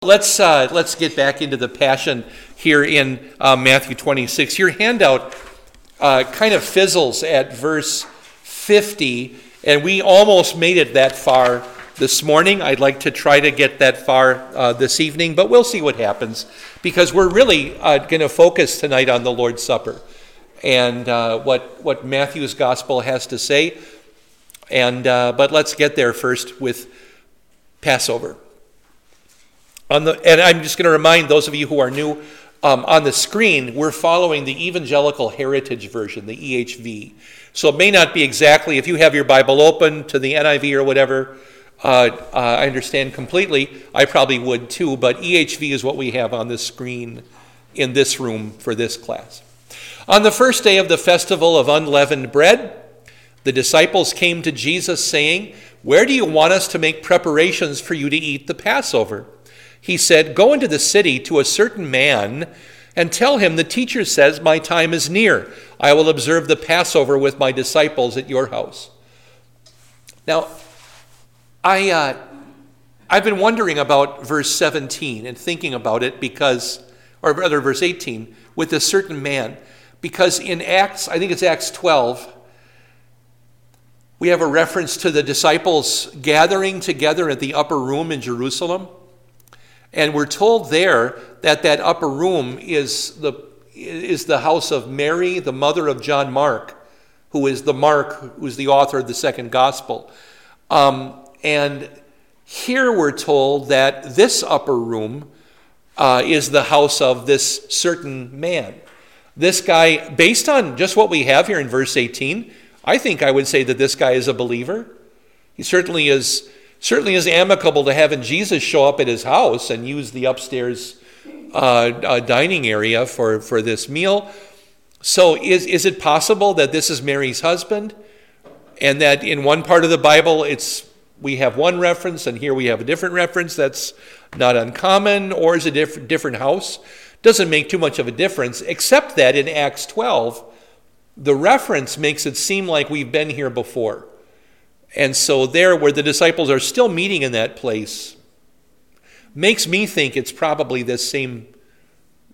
Let's get back into the passion here in Matthew 26. Your handout kind of fizzles at verse 50, and we almost made it that far this morning. I'd like to try to get that far this evening, but we'll see what happens, because we're really going to focus tonight on the Lord's Supper and what Matthew's gospel has to say. And but let's get there first with Passover. And I'm just going to remind those of you who are new, on the screen, we're following the Evangelical Heritage Version, the EHV. So it may not be exactly, if you have your Bible open to the NIV or whatever, I understand completely. I probably would too, but EHV is what we have on the screen in this room for this class. On the first day of the festival of unleavened bread, the disciples came to Jesus saying, "Where do you want us to make preparations for you to eat the Passover?" He said, "Go into the city to a certain man and tell him, the teacher says, my time is near. I will observe the Passover with my disciples at your house." Now, I've been wondering about verse 17 and thinking about it verse 18, with a certain man. Because in Acts, I think it's Acts 12, we have a reference to the disciples gathering together at the upper room in Jerusalem. And we're told there that upper room is the house of Mary, the mother of John Mark, who is the author of the second gospel. And here we're told that this upper room is the house of this certain man. This guy, based on just what we have here in verse 18, I think I would say that this guy is a believer. He certainly is. Certainly is amicable to having Jesus show up at his house and use the upstairs dining area for this meal. So is it possible that this is Mary's husband, and that in one part of the Bible we have one reference and here we have a different reference? That's not uncommon. Or is it a different house? Doesn't make too much of a difference, except that in Acts 12, the reference makes it seem like we've been here before. And so there, where the disciples are still meeting in that place, makes me think it's probably this same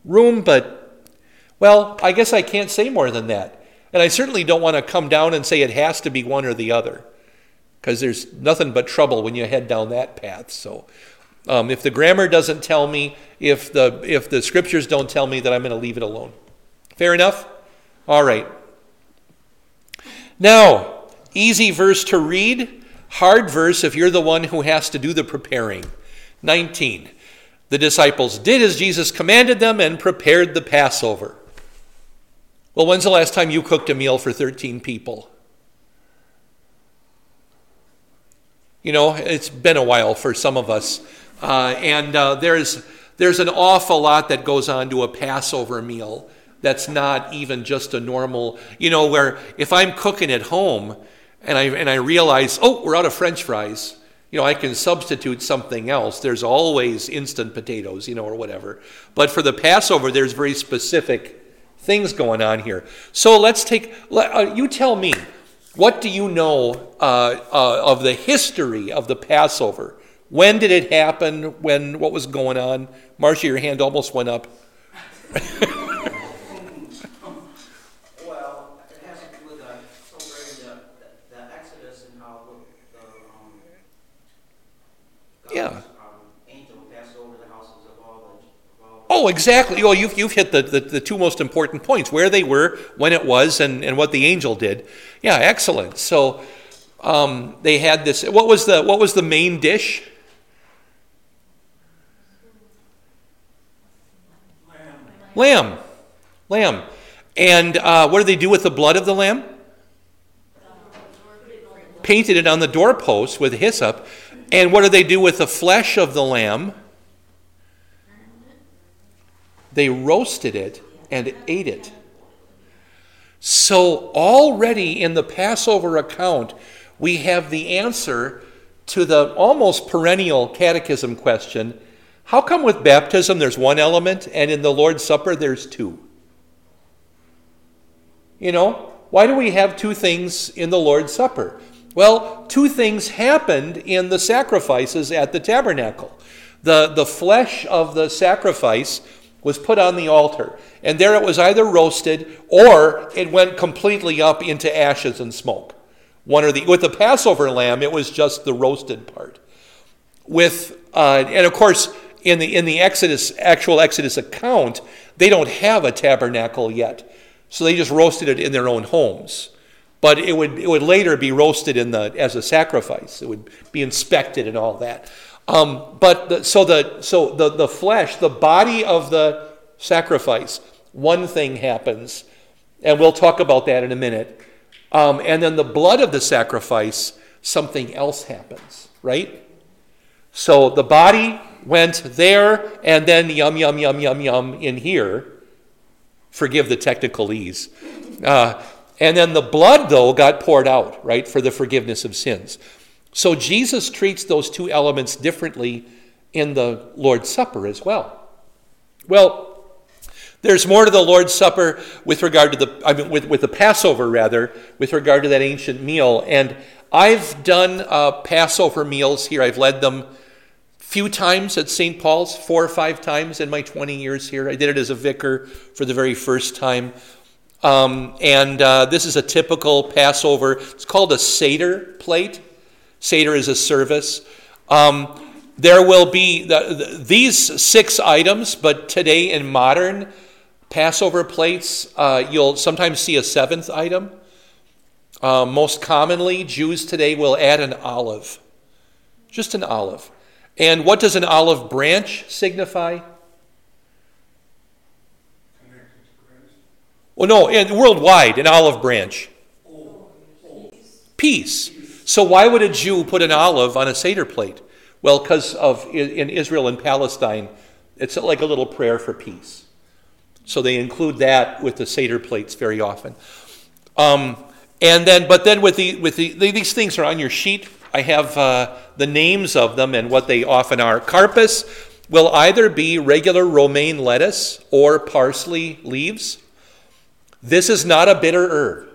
room, but, well, I guess I can't say more than that. And I certainly don't want to come down and say it has to be one or the other, because there's nothing but trouble when you head down that path. So if the grammar doesn't tell me, if the scriptures don't tell me, that I'm going to leave it alone. Fair enough? All right. Now, easy verse to read, hard verse if you're the one who has to do the preparing. 19, the disciples did as Jesus commanded them and prepared the Passover. Well, when's the last time you cooked a meal for 13 people? You know, it's been a while for some of us. There's an awful lot that goes on to a Passover meal that's not even just a normal, where if I'm cooking at home, and I realize, oh, we're out of French fries, I can substitute something else. There's always instant potatoes, or whatever. But for the Passover, there's very specific things going on here. So you tell me, what do you know of the history of the Passover? When did it happen? What was going on? Marcia, your hand almost went up. Yeah. Angel passed over the houses of all the... Oh, exactly. Well, you've hit the two most important points, where they were, when it was, and what the angel did. Yeah, excellent. So they had this. What was the main dish? Lamb. And what did they do with the blood of the lamb? Painted it on the doorpost with hyssop. And what do they do with the flesh of the lamb? They roasted it and ate it. So already in the Passover account, we have the answer to the almost perennial catechism question, how come with baptism there's one element and in the Lord's Supper there's two? Why do we have two things in the Lord's Supper? Well, two things happened in the sacrifices at the tabernacle. The flesh of the sacrifice was put on the altar, and there it was either roasted or it went completely up into ashes and smoke. With the Passover lamb, it was just the roasted part. And of course, in the actual Exodus account, they don't have a tabernacle yet, so they just roasted it in their own homes. But it would later be roasted as a sacrifice. It would be inspected and all that. But the flesh, the body of the sacrifice, one thing happens, and we'll talk about that in a minute. And then the blood of the sacrifice, something else happens, right? So the body went there, and then yum in here. Forgive the technicalese. And then the blood, though, got poured out, right, for the forgiveness of sins. So Jesus treats those two elements differently in the Lord's Supper as well. Well, there's more to the Lord's Supper with regard to that ancient meal. And I've done Passover meals here. I've led them few times at St. Paul's, 4 or 5 times in my 20 years here. I did it as a vicar for the very first time. This is a typical Passover. It's called a Seder plate. Seder is a service. There will be these 6 items, but today in modern Passover plates, you'll sometimes see a 7th item. Most commonly, Jews today will add an olive, just an olive. And what does an olive branch signify? Connected to Christ. Well, no, and worldwide, an olive branch. Peace. So why would a Jew put an olive on a Seder plate? Well, because in Israel and Palestine, it's like a little prayer for peace. So they include that with the Seder plates very often. These things are on your sheet. I have the names of them and what they often are. Carpus will either be regular romaine lettuce or parsley leaves. This is not a bitter herb.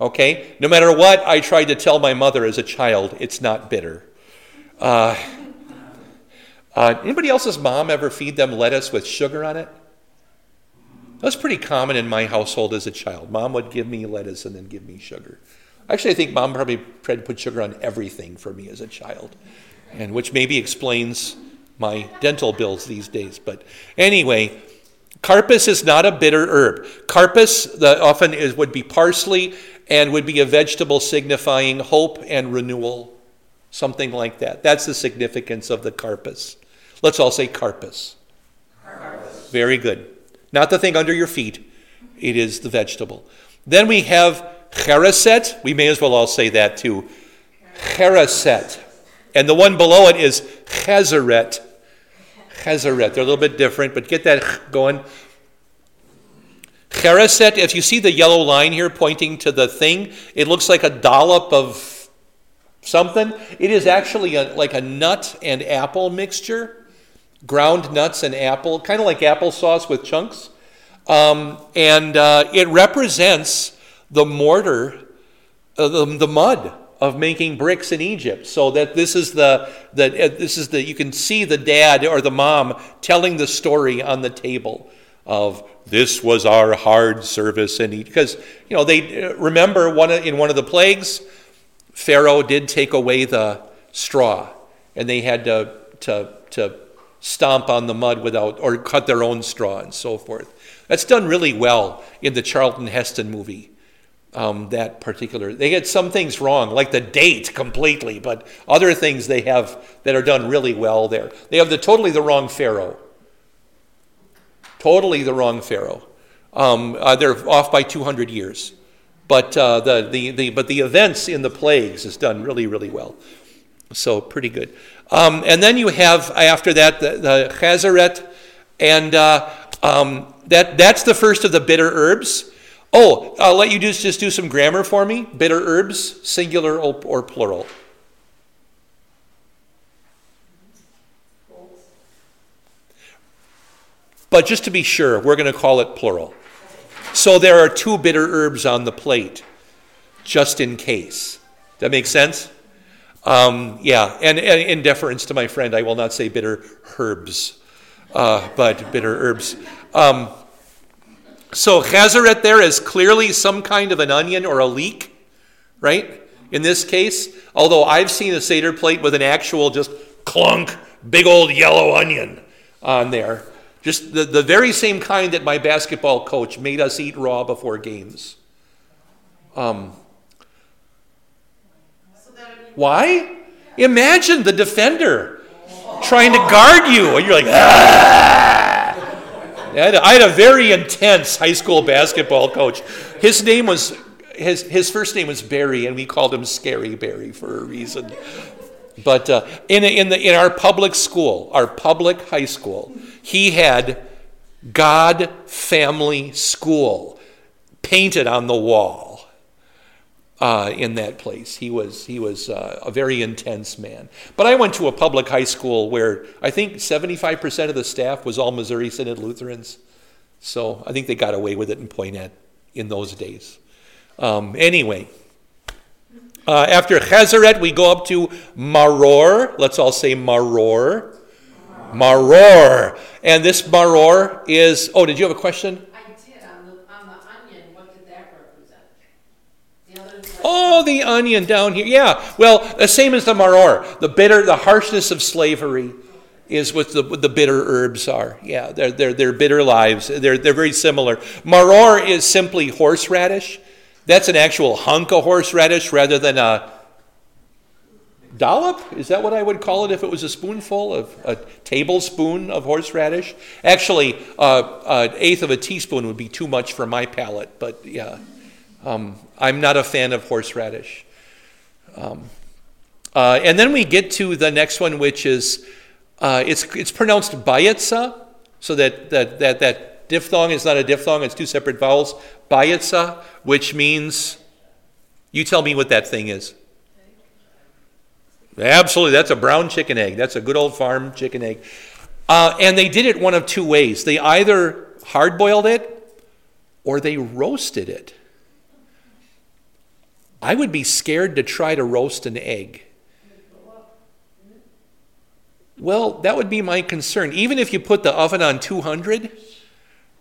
Okay? No matter what I tried to tell my mother as a child, it's not bitter. Anybody else's mom ever feed them lettuce with sugar on it? That was pretty common in my household as a child. Mom would give me lettuce and then give me sugar. Actually, I think Mom probably tried to put sugar on everything for me as a child, and which maybe explains my dental bills these days. But anyway, carpus is not a bitter herb. Carpus would be parsley and would be a vegetable signifying hope and renewal, something like that. That's the significance of the carpus. Let's all say carpus. Carpus. Very good. Not the thing under your feet. It is the vegetable. Then we have charoset. We may as well all say that too. Charoset. And the one below it is chazeret. Chazeret. They're a little bit different, but get that going. Charoset, if you see the yellow line here pointing to the thing, it looks like a dollop of something. It is actually like a nut and apple mixture. Ground nuts and apple, kind of like applesauce with chunks. It represents the mortar, the mud of making bricks in Egypt. So that this is the you can see the dad or the mom telling the story on the table of this was our hard service in Egypt. Because they remember in one of the plagues, Pharaoh did take away the straw, and they had to stomp on the mud or cut their own straw and so forth. That's done really well in the Charlton Heston movie. They get some things wrong, like the date completely, but other things they have that are done really well there. They have totally the wrong Pharaoh. They're off by 200 years, but the events in the plagues is done really, really well. So pretty good. And then you have, after that, the chazeret, and that's the first of the bitter herbs. Oh, I'll let you just do some grammar for me. Bitter herbs, singular or plural? But just to be sure, we're going to call it plural. So there are 2 bitter herbs on the plate, just in case. That makes sense? And in deference to my friend, I will not say bitter herbs, but bitter herbs. So chazaret there is clearly some kind of an onion or a leek, right? In this case, although I've seen a Seder plate with an actual just clunk, big old yellow onion on there. Just the very same kind that my basketball coach made us eat raw before games. Why? Imagine the defender trying to guard you, and you're like, ah! I had a very intense high school basketball coach. His name was his first name was Barry, and we called him Scary Barry for a reason. But in our public school, our public high school, he had God Family School painted on the wall in that place. He was a very intense man. But I went to a public high school where I think 75% of the staff was all Missouri Synod Lutherans. So I think they got away with it in Poinette in those days. Anyway. After Chazeret, we go up to Maror. Let's all say Maror. Maror. And this Maror is... Oh, did you have a question? I did. On the onion, what did that represent? The onion down here. Yeah. Well, the same as the Maror. The harshness of slavery is what the bitter herbs are. Yeah, they're bitter lives. They're very similar. Maror is simply horseradish. That's an actual hunk of horseradish rather than a dollop? Is that what I would call it if it was a spoonful of a tablespoon of horseradish? Actually, an eighth of a teaspoon would be too much for my palate, but yeah. I'm not a fan of horseradish. And then we get to the next one, which is, it's pronounced bayitza, so that diphthong is not a diphthong, it's two separate vowels. Bayitza, which means, you tell me what that thing is. Absolutely, that's a brown chicken egg. That's a good old farm chicken egg. And they did it one of two ways. They either hard-boiled it or they roasted it. I would be scared to try to roast an egg. Well, that would be my concern. Even if you put the oven on 200...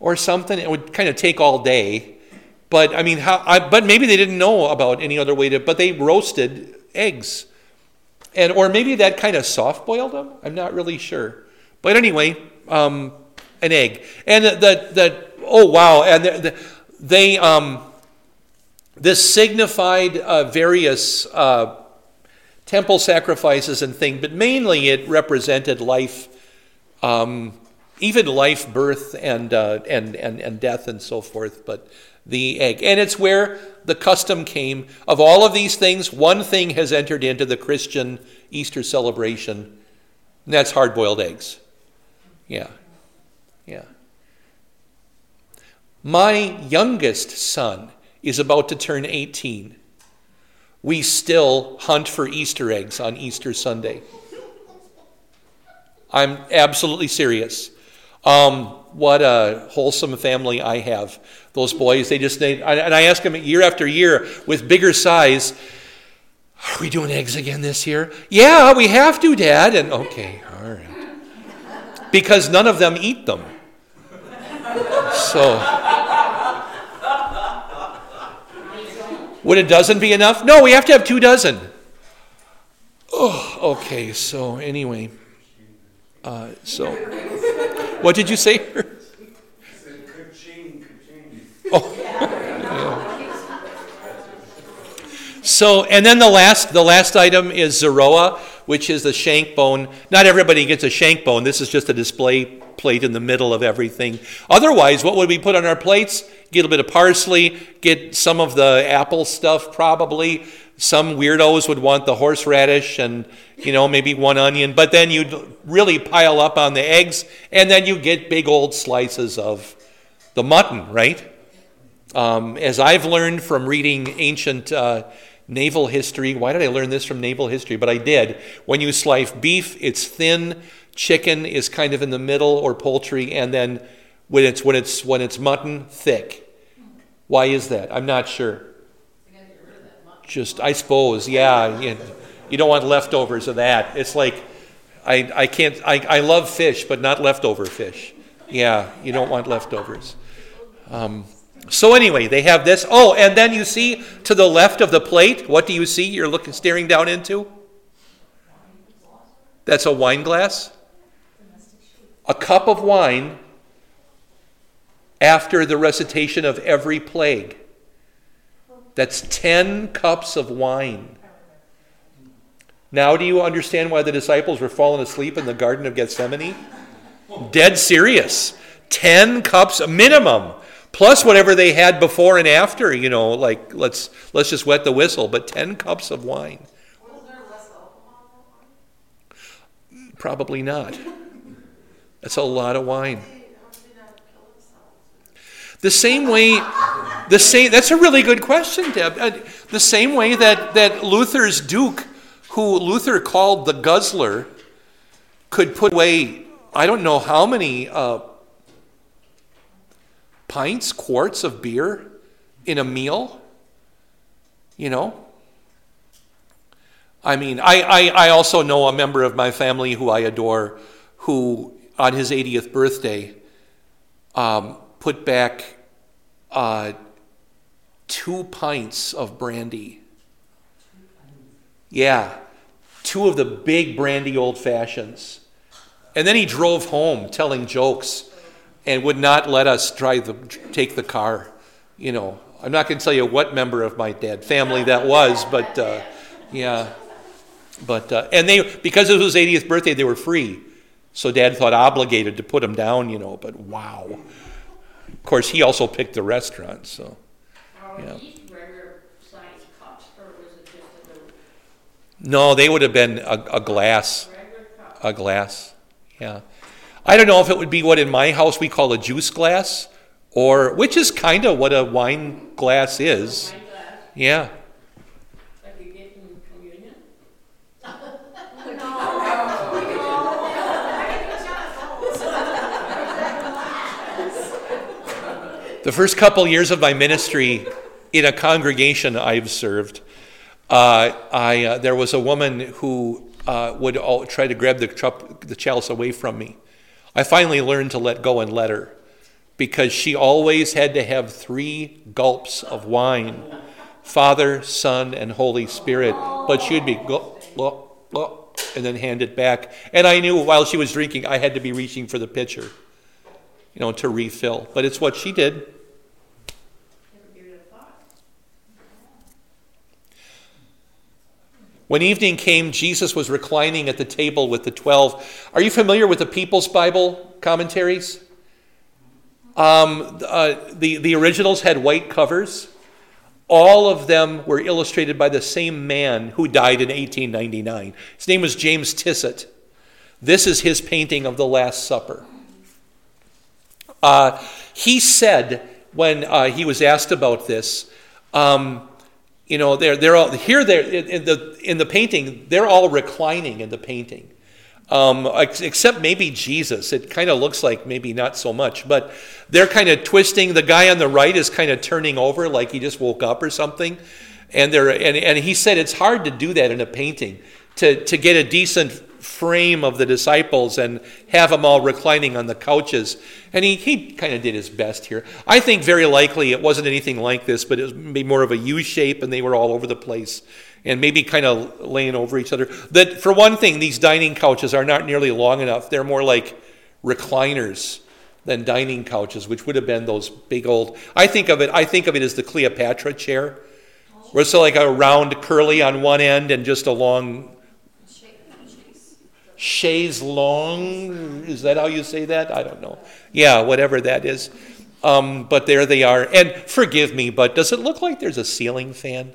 or something, it would kind of take all day. But I mean, but maybe they didn't know about any other way to. But they roasted eggs, or maybe that kind of soft boiled them. I'm not really sure. But anyway, an egg, and this signified various temple sacrifices and things, but mainly it represented life. Even life, birth, and death, and so forth. But the egg, and it's where the custom came. Of all of these things, one thing has entered into the Christian Easter celebration, and that's hard-boiled eggs. Yeah. My youngest son is about to turn 18. We still hunt for Easter eggs on Easter Sunday. I'm absolutely serious. What a wholesome family I have. Those boys, and I ask them year after year with bigger size, are we doing eggs again this year? Yeah, we have to, Dad. And okay, all right. Because none of them eat them. So, would a dozen be enough? No, we have to have 2 dozen. Oh, okay, so anyway. What did you say? I said, ka-ching, ka-ching. Oh. Yeah. So, and then the last item is Zoroa, which is the shank bone. Not everybody gets a shank bone. This is just a display plate in the middle of everything. Otherwise, what would we put on our plates? Get a bit of parsley, get some of the apple stuff probably. Some weirdos would want the horseradish and, maybe one onion. But then you'd really pile up on the eggs, and then you get big old slices of the mutton, right? As I've learned from reading ancient naval history. Why did I learn this from naval history? But I did. When you slice beef, it's thin. Chicken is kind of in the middle, or poultry. And then when it's mutton, thick. Why is that? I'm not sure. Just, I suppose, yeah. You don't want leftovers of that. It's like, I love fish, but not leftover fish. Yeah, you don't want leftovers. So anyway, they have this. Oh, and then you see to the left of the plate, what do you see you're staring down into? That's a wine glass. A cup of wine after the recitation of every plague. That's 10 cups of wine. Now do you understand why the disciples were falling asleep in the Garden of Gethsemane? Dead serious. 10 cups, a minimum. Plus whatever they had before and after, you know, like let's just wet the whistle, but 10 cups of wine. Was there less alcohol in wine? Probably not. That's a lot of wine. The same way, that's a really good question, Deb. The same way that Luther's Duke, who Luther called the guzzler, could put away, I don't know how many pints, quarts of beer in a meal, you know? I mean, I also know a member of my family who I adore, who on his 80th birthday put back 2 pints of brandy. Yeah, 2 of the big brandy old fashions. And then he drove home telling jokes and would not let us take the car. You know, I'm not going to tell you what member of my dad family that was, but yeah. But and they, because it was his 80th birthday, they were free. So Dad thought obligated to put him down, you know, but wow. Of course, he also picked the restaurant, so. Yeah. No, they would have been a glass. A glass, yeah. I don't know if it would be what in my house we call a juice glass, or which is kind of what a wine glass is. Wine glass. Yeah. Like you get in communion? The first couple years of my ministry in a congregation I've served, there was a woman who would try to grab the chalice away from me. I finally learned to let go and let her, because she always had to have 3 gulps of wine, Father, Son, and Holy Spirit. But she'd be glop, glop, glop, and then hand it back. And I knew while she was drinking, I had to be reaching for the pitcher, you know, to refill. But it's what she did. When evening came, Jesus was reclining at the table with the 12. Are you familiar with the People's Bible commentaries? The originals had white covers. All of them were illustrated by the same man who died in 1899. His name was James Tissot. This is his painting of the Last Supper. He said when he was asked about this, you know, they're all here. They're in the painting. They're all reclining in the painting, except maybe Jesus. It kind of looks like maybe not so much, but they're kind of twisting. The guy on the right is kind of turning over, like he just woke up or something. And and he said it's hard to do that in a painting to get a decent frame of the disciples and have them all reclining on the couches. And he kind of did his best here. I think very likely it wasn't anything like this, but it was maybe more of a U shape, and they were all over the place and maybe kind of laying over each other. That, for one thing, these dining couches are not nearly long enough. They're more like recliners than dining couches, which would have been those big old, I think of it as the Cleopatra chair, where it's like a round curly on one end and just a long chaise longue, is that how you say that? I don't know. Yeah, whatever that is. But there they are. And forgive me, but does it look like there's a ceiling fan?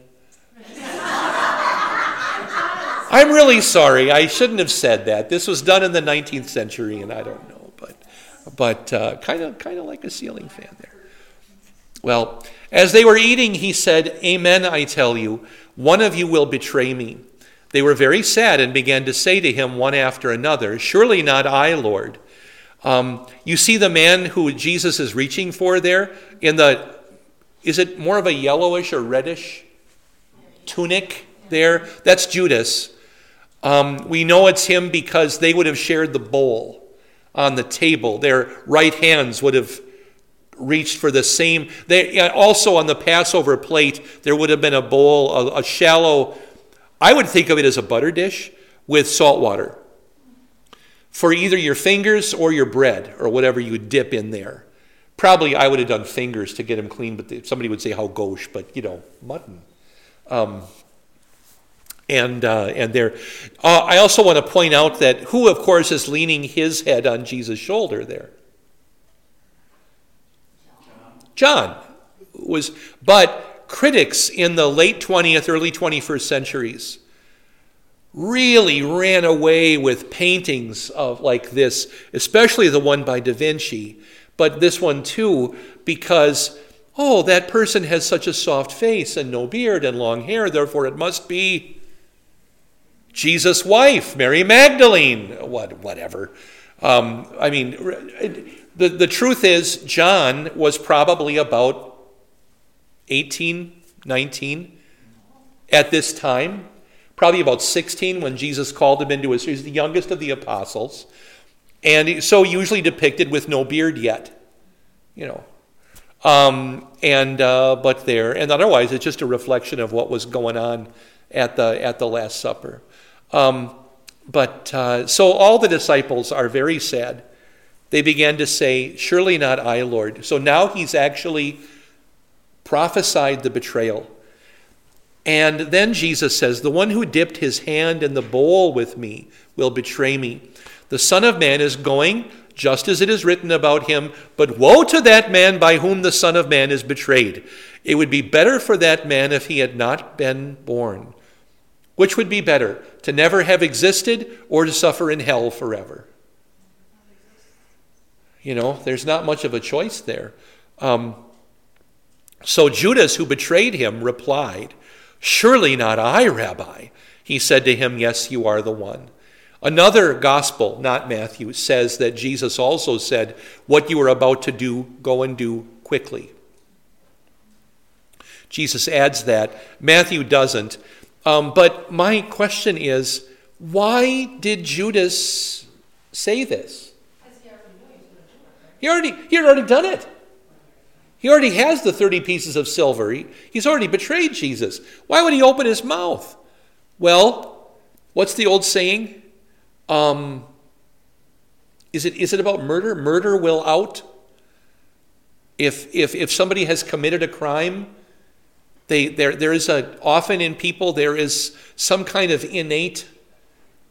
I'm really sorry. I shouldn't have said that. This was done in the 19th century, and I don't know, but kind of like a ceiling fan there. Well, as they were eating, he said, "Amen, I tell you, one of you will betray me." They were very sad and began to say to him one after another, "Surely not I, Lord." You see the man who Jesus is reaching for there in the, is it more of a yellowish or reddish tunic there? That's Judas. We know it's him because they would have shared the bowl on the table. Their right hands would have reached for the same. Also on the Passover plate, there would have been a bowl, a shallow, I would think of it as a butter dish with salt water for either your fingers or your bread or whatever you would dip in there. Probably I would have done fingers to get them clean, but somebody would say how gauche, but mutton. I also want to point out that who, of course, is leaning his head on Jesus' shoulder there? John was, but critics in the late 20th, early 21st centuries really ran away with paintings of like this, especially the one by Da Vinci, but this one too, because, that person has such a soft face and no beard and long hair, therefore it must be Jesus' wife, Mary Magdalene, whatever. The truth is, John was probably about 18, 19 at this time, probably about 16 when Jesus called him into his, he's the youngest of the apostles, and so usually depicted with no beard yet, but there, and otherwise it's just a reflection of what was going on at the Last Supper. So all the disciples are very sad. They began to say, "Surely not I, Lord." So now he's actually prophesied the betrayal. And then Jesus says, "The one who dipped his hand in the bowl with me will betray me. The Son of Man is going, just as it is written about him, but woe to that man by whom the Son of Man is betrayed. It would be better for that man if he had not been born." Which would be better, to never have existed or to suffer in hell forever? There's not much of a choice there. So Judas, who betrayed him, replied, "Surely not I, Rabbi." He said to him, "Yes, you are the one." Another gospel, not Matthew, says that Jesus also said, "What you are about to do, go and do quickly." Jesus adds that. Matthew doesn't. But my question is, why did Judas say this? He had already done it. He already has the 30 pieces of silver. He's already betrayed Jesus. Why would he open his mouth? Well, what's the old saying? Is it about murder? Murder will out. If somebody has committed a crime, often in people there is some kind of innate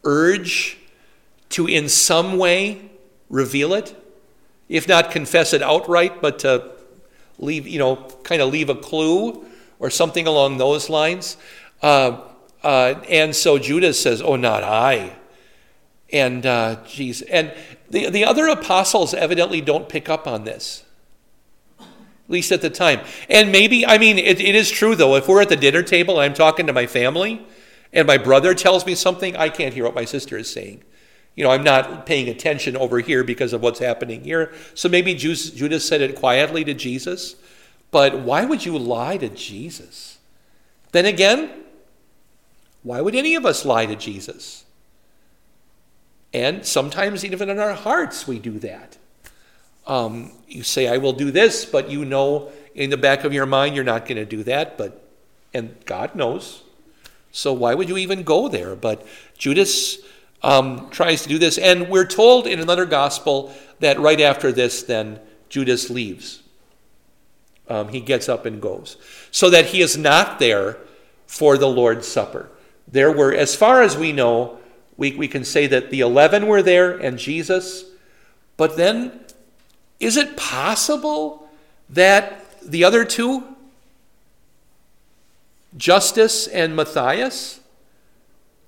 urge to in some way reveal it. If not confess it outright, but to leave, kind of leave a clue or something along those lines. And so Judas says, "Oh, not I." And the other apostles evidently don't pick up on this, at least at the time. And maybe, it is true, though, if we're at the dinner table and I'm talking to my family and my brother tells me something, I can't hear what my sister is saying. I'm not paying attention over here because of what's happening here. So maybe Judas said it quietly to Jesus. But why would you lie to Jesus? Then again, why would any of us lie to Jesus? And sometimes even in our hearts we do that. You say, "I will do this," but in the back of your mind you're not going to do that. And God knows. So why would you even go there? But Judas tries to do this, and we're told in another gospel that right after this then Judas leaves. He gets up and goes, so that he is not there for the Lord's Supper. There were, as far as we know, we can say that the 11 were there and Jesus, but then is it possible that the other two, Justus and Matthias,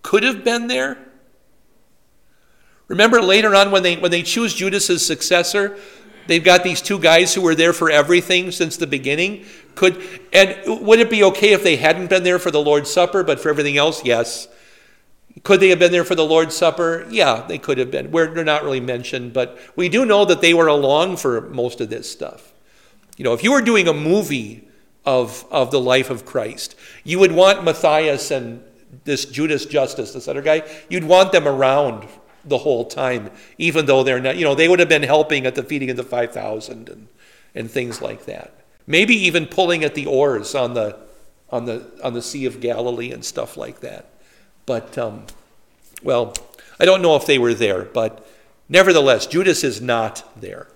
could have been there? Remember later on when they choose Judas' successor, they've got these two guys who were there for everything since the beginning. Would it be okay if they hadn't been there for the Lord's Supper, but for everything else? Yes. Could they have been there for the Lord's Supper? Yeah, they could have been. They're not really mentioned, but we do know that they were along for most of this stuff. If you were doing a movie of the life of Christ, you would want Matthias and this Judas, Justus, this other guy, you'd want them around the whole time, even though they're not, you know, they would have been helping at the feeding of the 5,000 and things like that. Maybe even pulling at the oars on the Sea of Galilee and stuff like that. But, well, I don't know if they were there, but nevertheless, Judas is not there.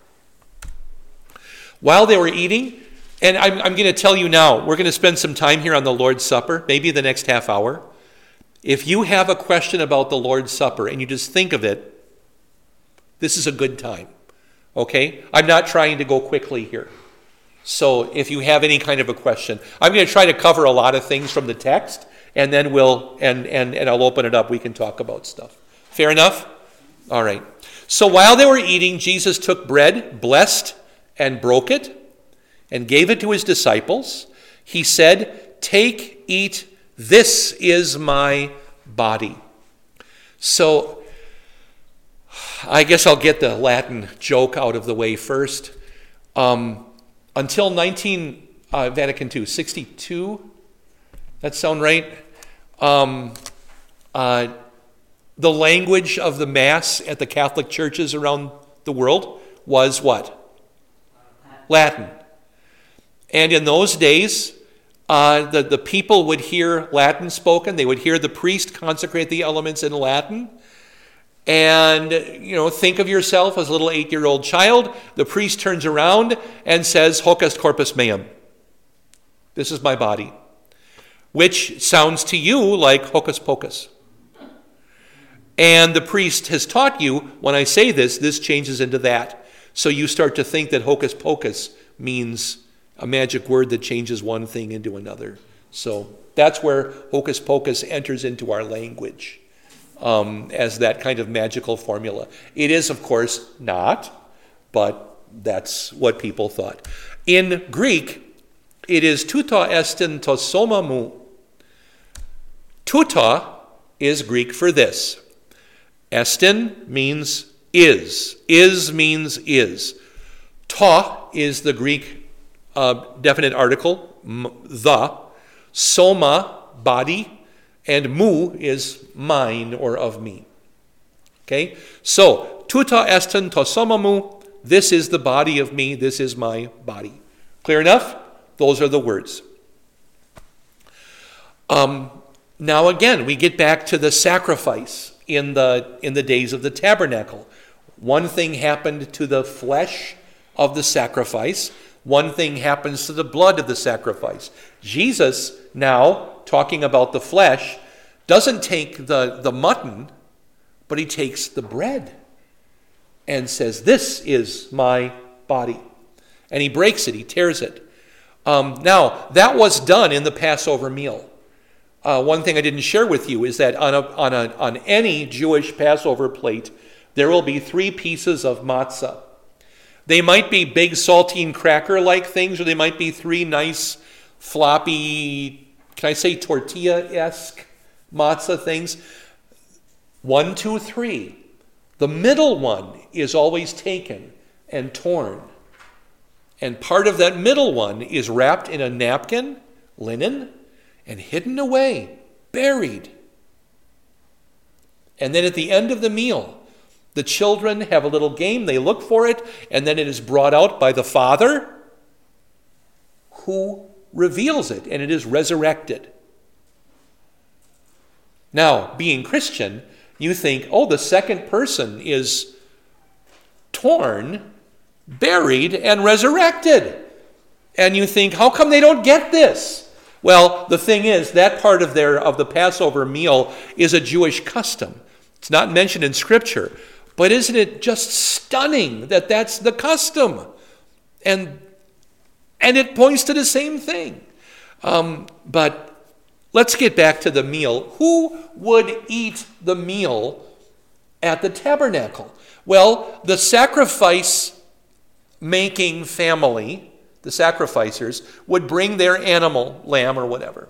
While they were eating, and I'm going to tell you now, we're going to spend some time here on the Lord's Supper, maybe the next half hour. If you have a question about the Lord's Supper and you just think of it, this is a good time, okay? I'm not trying to go quickly here. So if you have any kind of a question, I'm going to try to cover a lot of things from the text, and then we'll, and I'll open it up. We can talk about stuff. Fair enough? All right. So while they were eating, Jesus took bread, blessed, and broke it, and gave it to his disciples. He said, "Take, eat, this is my body." So I guess I'll get the Latin joke out of the way first. Until Vatican II, 62, that sound right? The language of the Mass at the Catholic churches around the world was what? Latin. And in those days, the people would hear Latin spoken. They would hear the priest consecrate the elements in Latin. And, you know, think of yourself as a little 8-year-old child. The priest turns around and says, "Hocus corpus meum." This is my body. Which sounds to you like hocus pocus. And the priest has taught you, when I say this, this changes into that. So you start to think that hocus pocus means a magic word that changes one thing into another. So that's where hocus pocus enters into our language. As that kind of magical formula. It is, of course, not, but that's what people thought. In Greek, it is tuta estin tosoma mu. Tuta is Greek for this. Estin means is. Is means is. Ta is the Greek definite article, the. Soma, body. And mu is mine or of me. Okay? So, tuta estin tosoma mu. This is the body of me. This is my body. Clear enough? Those are the words. Now again, we get back to the sacrifice in the days of the tabernacle. One thing happened to the flesh of the sacrifice. One thing happens to the blood of the sacrifice. Jesus now, talking about the flesh, doesn't take the mutton, but he takes the bread and says, "This is my body." And he breaks it, he tears it. Now, that was done in the Passover meal. One thing I didn't share with you is that on any Jewish Passover plate, there will be 3 pieces of matzah. They might be big saltine cracker-like things, or they might be 3 nice floppy, can I say tortilla-esque matzah things? 1, 2, 3. The middle one is always taken and torn. And part of that middle one is wrapped in a napkin, linen, and hidden away, buried. And then at the end of the meal, the children have a little game, they look for it, and then it is brought out by the Father, who reveals it, and it is resurrected. Now, being Christian, you think, oh, the second person is torn, buried, and resurrected. And you think, how come they don't get this? Well, the thing is, that part of the Passover meal is a Jewish custom. It's not mentioned in Scripture. But isn't it just stunning that that's the custom? And it points to the same thing. But let's get back to the meal. Who would eat the meal at the tabernacle? Well, the sacrifice-making family, the sacrificers, would bring their animal, lamb or whatever.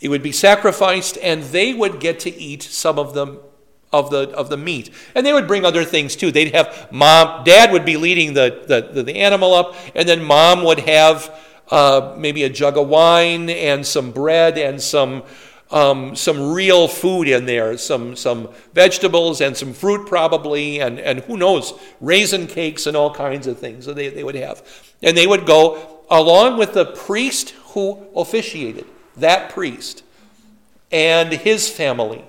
It would be sacrificed, and they would get to eat some of them. Of the meat. And they would bring other things too. They'd have mom, dad would be leading the animal up, and then mom would have maybe a jug of wine and some bread and some some real food in there, some vegetables and some fruit probably, and who knows, raisin cakes and all kinds of things that they would have. And they would go along with the priest who officiated, that priest and his family.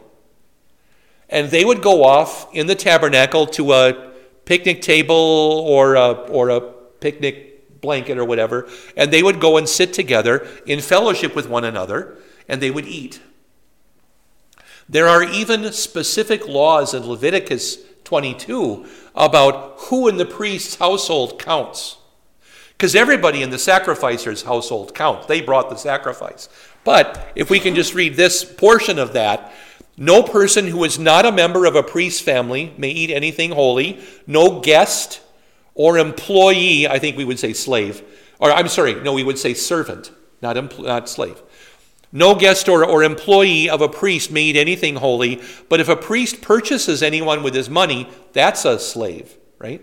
And they would go off in the tabernacle to a picnic table or a picnic blanket or whatever, and they would go and sit together in fellowship with one another, and they would eat. There are even specific laws in Leviticus 22 about who in the priest's household counts. Because everybody in the sacrificer's household counts. They brought the sacrifice. But if we can just read this portion of that, no person who is not a member of a priest's family may eat anything holy. No guest or employee, I think we would say slave, or I'm sorry, no, we would say servant, not slave. No guest or employee of a priest may eat anything holy, but if a priest purchases anyone with his money, that's a slave, right?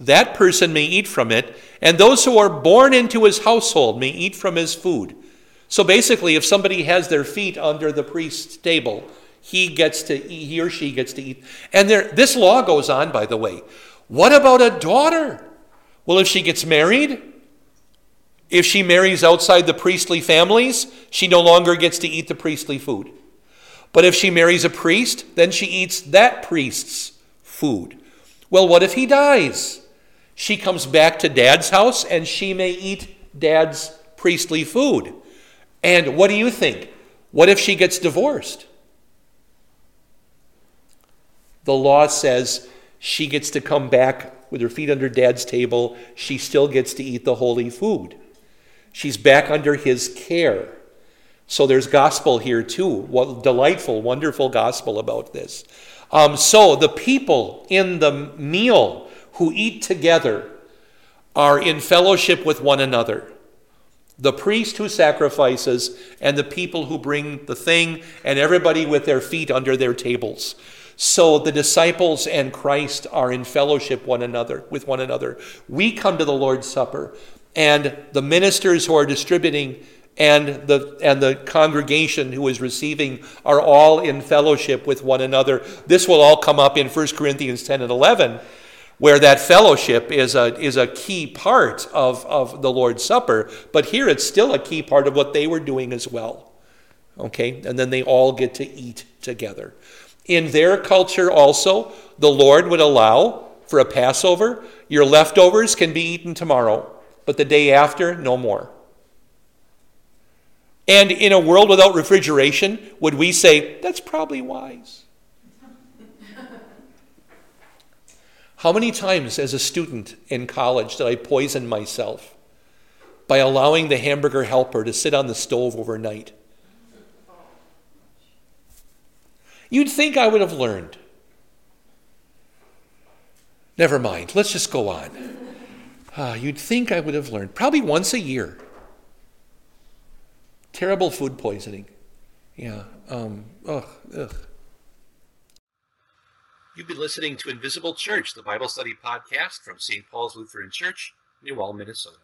That person may eat from it, and those who are born into his household may eat from his food. So basically, if somebody has their feet under the priest's table, he or she gets to eat. And this law goes on, by the way. What about a daughter? Well, if she gets married, if she marries outside the priestly families, she no longer gets to eat the priestly food. But if she marries a priest, then she eats that priest's food. Well, what if he dies? She comes back to dad's house and she may eat dad's priestly food. And what do you think? What if she gets divorced? The law says she gets to come back with her feet under dad's table. She still gets to eat the holy food. She's back under his care. So there's gospel here too. What delightful, wonderful gospel about this. So the people in the meal who eat together are in fellowship with one another. The priest who sacrifices and the people who bring the thing and everybody with their feet under their tables. So the disciples and Christ are in fellowship with one another. We come to the Lord's Supper, and the ministers who are distributing and the congregation who is receiving are all in fellowship with one another. This will all come up in 1 Corinthians 10 and 11, where that fellowship is a key part of the Lord's Supper. But here it's still a key part of what they were doing as well. Okay? And then they all get to eat together. In their culture also, the Lord would allow for a Passover. Your leftovers can be eaten tomorrow, but the day after, no more. And in a world without refrigeration, would we say, that's probably wise? How many times as a student in college did I poison myself by allowing the hamburger helper to sit on the stove overnight? You'd think I would have learned. Never mind. Let's just go on. You'd think I would have learned. Probably once a year. Terrible food poisoning. Yeah. Ugh. You've been listening to Invisible Church, the Bible study podcast from St. Paul's Lutheran Church, Newell, Minnesota.